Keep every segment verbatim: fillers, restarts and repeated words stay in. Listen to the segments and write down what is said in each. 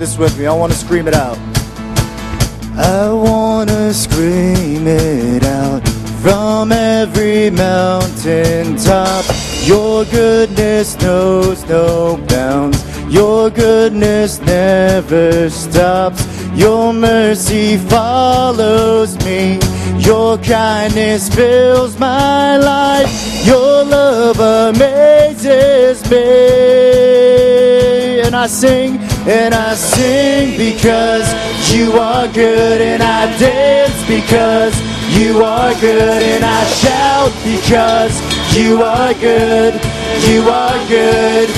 this with me. I want to scream it out. I want to scream it out from every mountain top. Your goodness knows no bounds. Your goodness never stops. Your mercy follows me. Your kindness fills my life. Your love amazes me. And I sing, and I sing because you are good. And I dance because you are good. And I shout because you are good. You are good.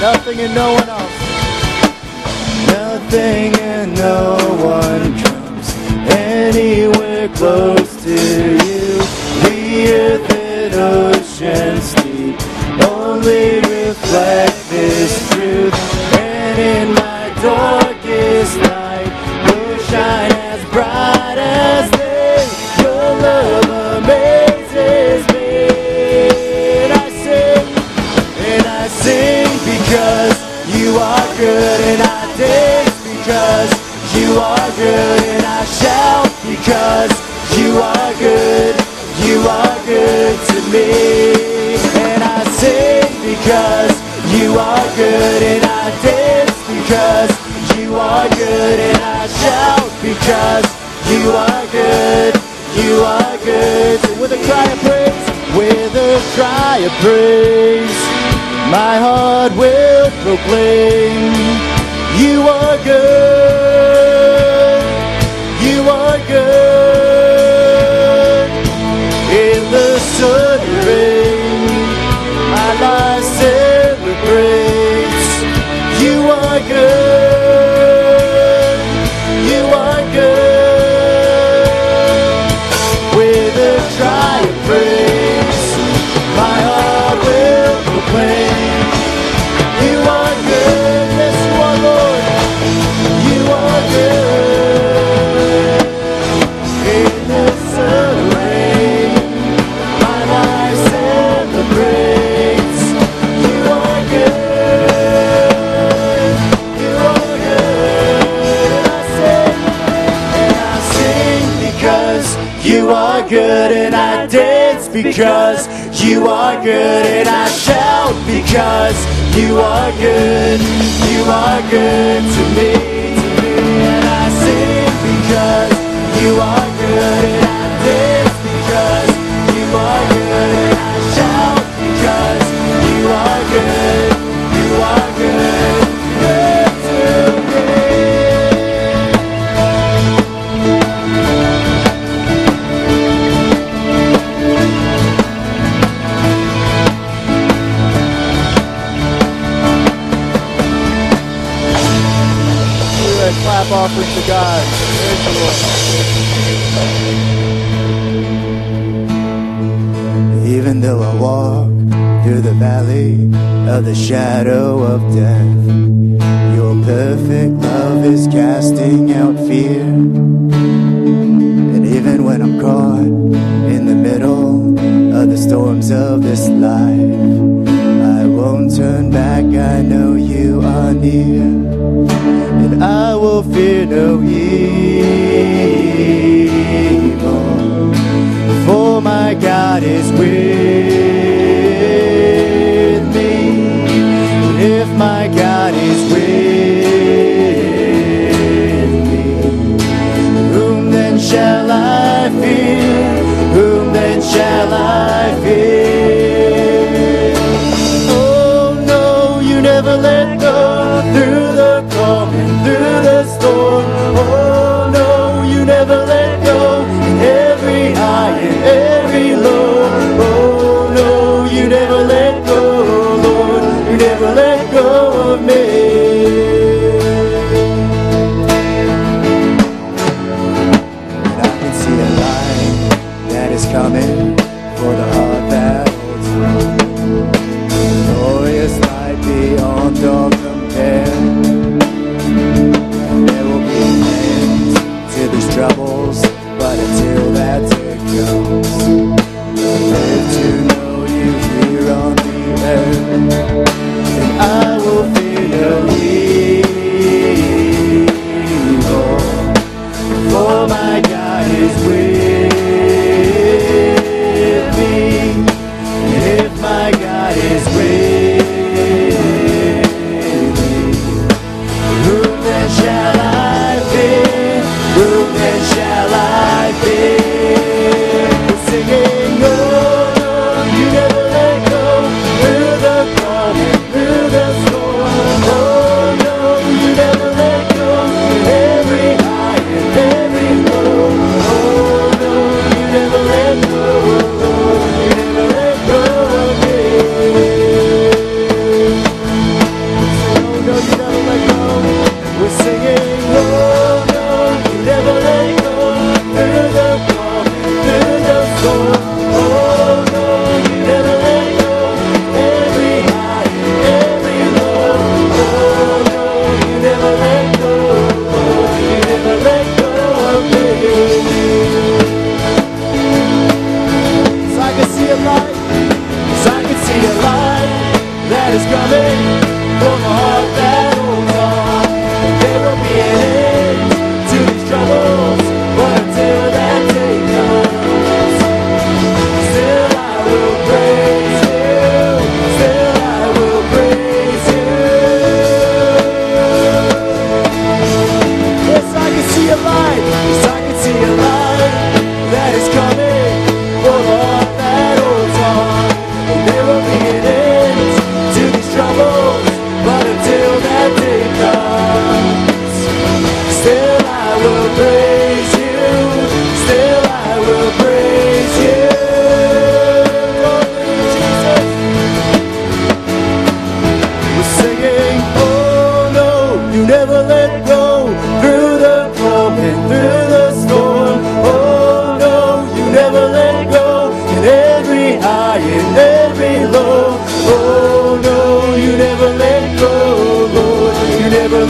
Nothing and no one else. Nothing and no one comes anywhere close to you. The earth and oceans deep only reflect this truth. And in my darkest night, we'll shine as bright as day. Your love amazes me. And I sing, and I sing. Because you are good, and I dance because you are good, and I shout because you are good, you are good to me. And I sing because you are good, and I dance because you are good, and I shout because you are good, you are good. With a cry of praise, with a cry of praise, my heart will proclaim, you are good, you are good. In the sun and rain, my life celebrates, you are good, you are good. With a cry of praise, my heart will proclaim, good, and I dance because you are good, and I shout because you are good, you are good to me, to me. And I sing because you are good, and I dance because you are good, and I shout because you are good, you are good. Clap offering to God. Praise the Lord. Even though I walk through the valley of the shadow of death, your perfect love is casting out fear. And even when I'm caught in the middle of the storms of this life, I won't turn back, I know you are near. And I will fear no evil, for my God is with me. And if my God is with me, whom then shall I fear? Whom then shall I fear? Oh no, you never let go through the call. Through the storm, oh no, you never let go. In every high and every low, oh.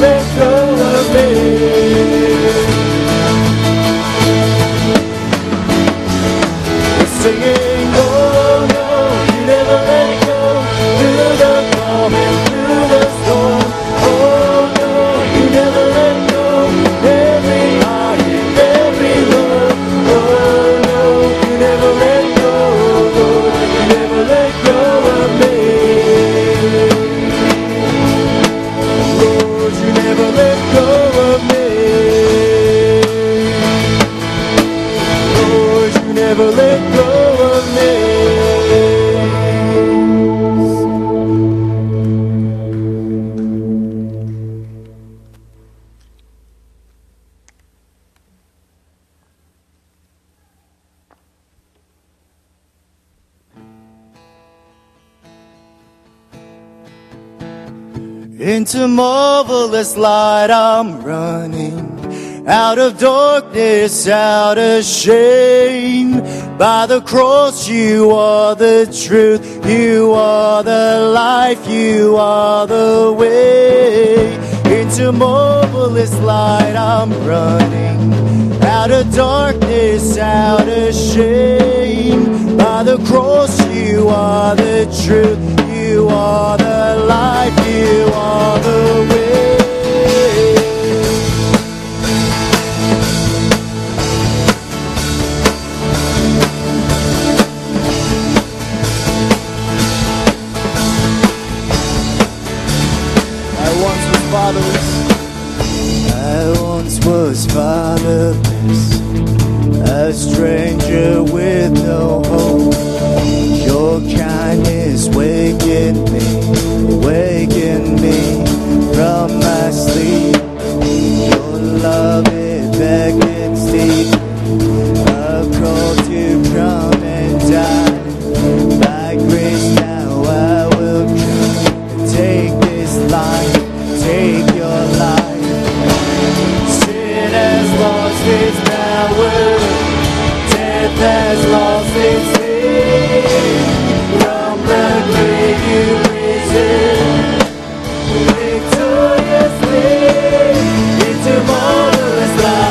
let go of me. We're singing, oh no, you never let it go. Through the calm and through the storm. Oh no, you never let it go. Every heart and every love. Oh no, you never let it go. Oh, you never let go of me. Never let go of me. Into marvelous light I'm running, out of darkness, out of shame. By the cross you are the truth, you are the life, you are the way. Into marvelous light I'm running, out of darkness, out of shame. By the cross you are the truth, you are the life, you are the way. I once was fatherless, a stranger with no hope. Your kindness wakened me, wakened me from my sleep. Your love, it beckons deep, a call to come and die. By grace now I will come and take this life. Take your life. Sin has lost its power, death has lost its sting. From the grave you risen victoriously. Into marvelous light.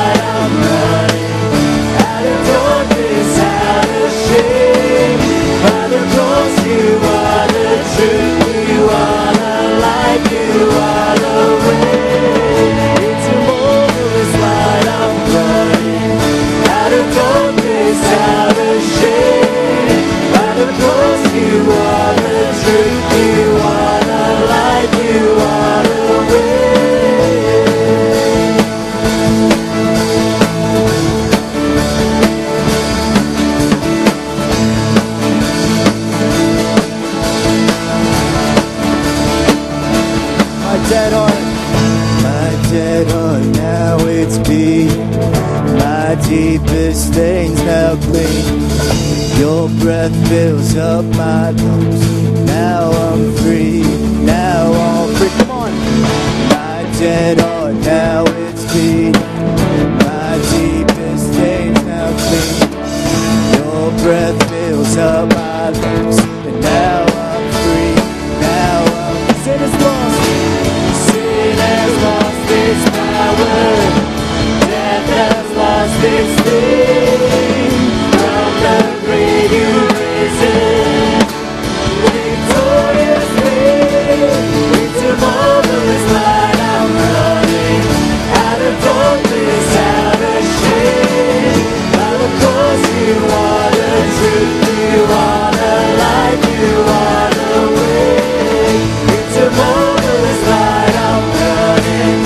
Deepest stains now clean. Your breath fills up my lungs. Now I'm free. Now I'm free. Come on. My dead heart now it's beat. My deepest stains now clean. Your breath fills up my lungs. And now I'm free. Now I'm free. Sin is lost. Sin has lost its power. Death has lost its sting. From the grave you risen, victoriously. Into marvelous light I'm running, out of darkness, out of shame. By the cross you are the truth, you are the light, you are the way. Into marvelous light I'm running,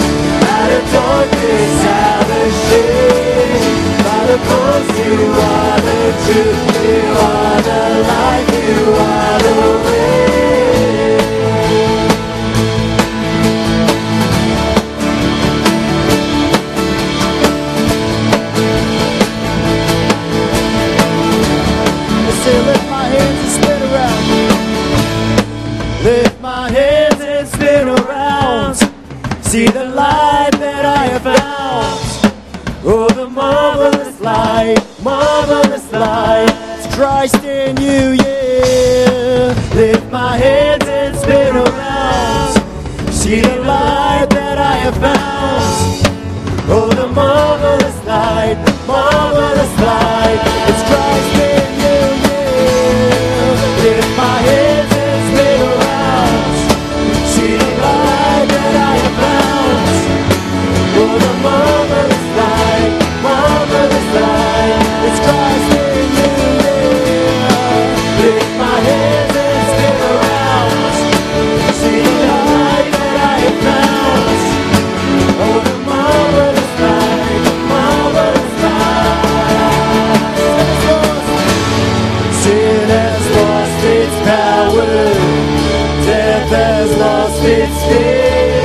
out of darkness, out of shame. By the cross you are the truth, you are the light, you are the way. I say lift my hands and spin around. Lift my hands and spin around. See the light that I have found. Oh, the marvelous light, marvelous light, it's Christ in you, yeah. Lift my hands and spin around. See the light that I have found. Oh, the marvelous light, marvelous light. It's Christ in you, yeah. Lift my hands and spin around. See the light that I have found. Oh, the marvelous light, marvelous light. It's Christ in you, yeah. Lift my hands and spin around. See the light that I have found. Oh, the marvelous light, marvelous light. Sin has lost its power, death has lost its fear.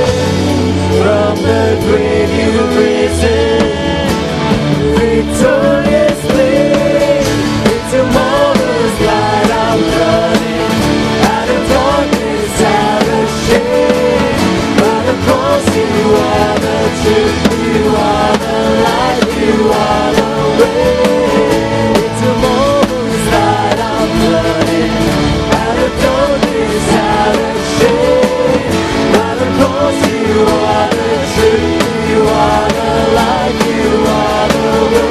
From the grave you risen, victoriously. Into marvelous light I'm running, out of darkness, out of shame. By the cross you are the truth, you are the light, you are the way. Into marvelous light I'm running, out of darkness, out of shame. By the cross you are the truth, you are the light, you are the way.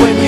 When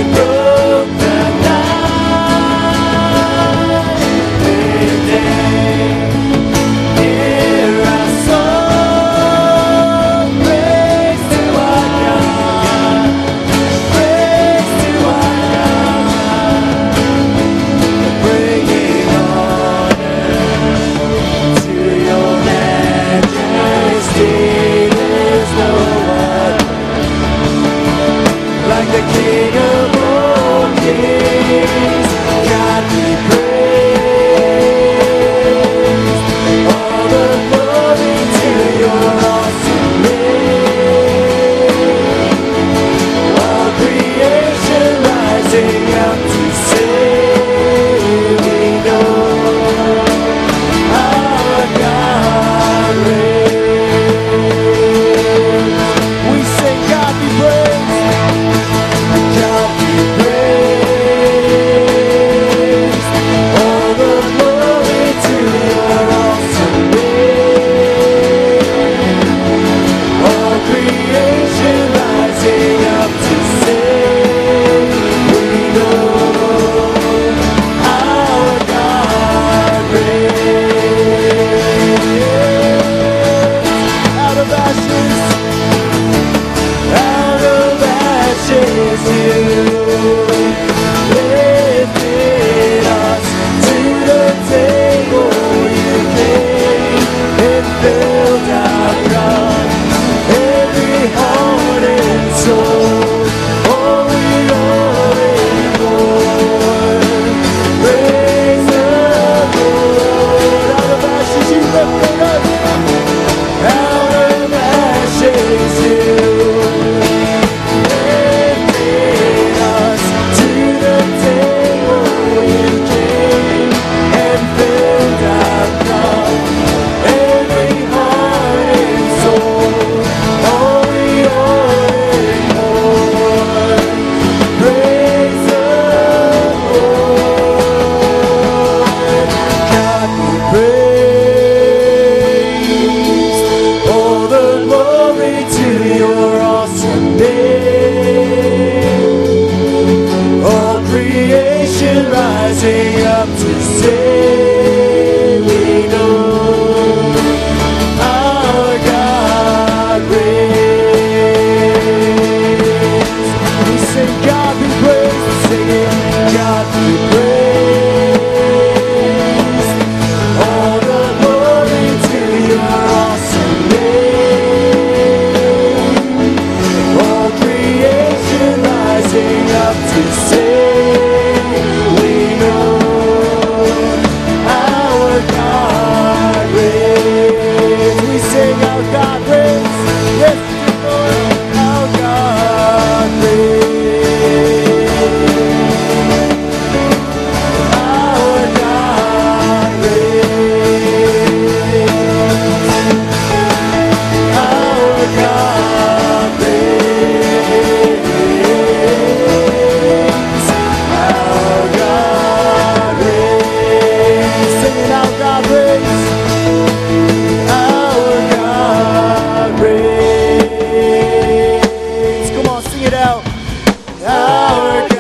Our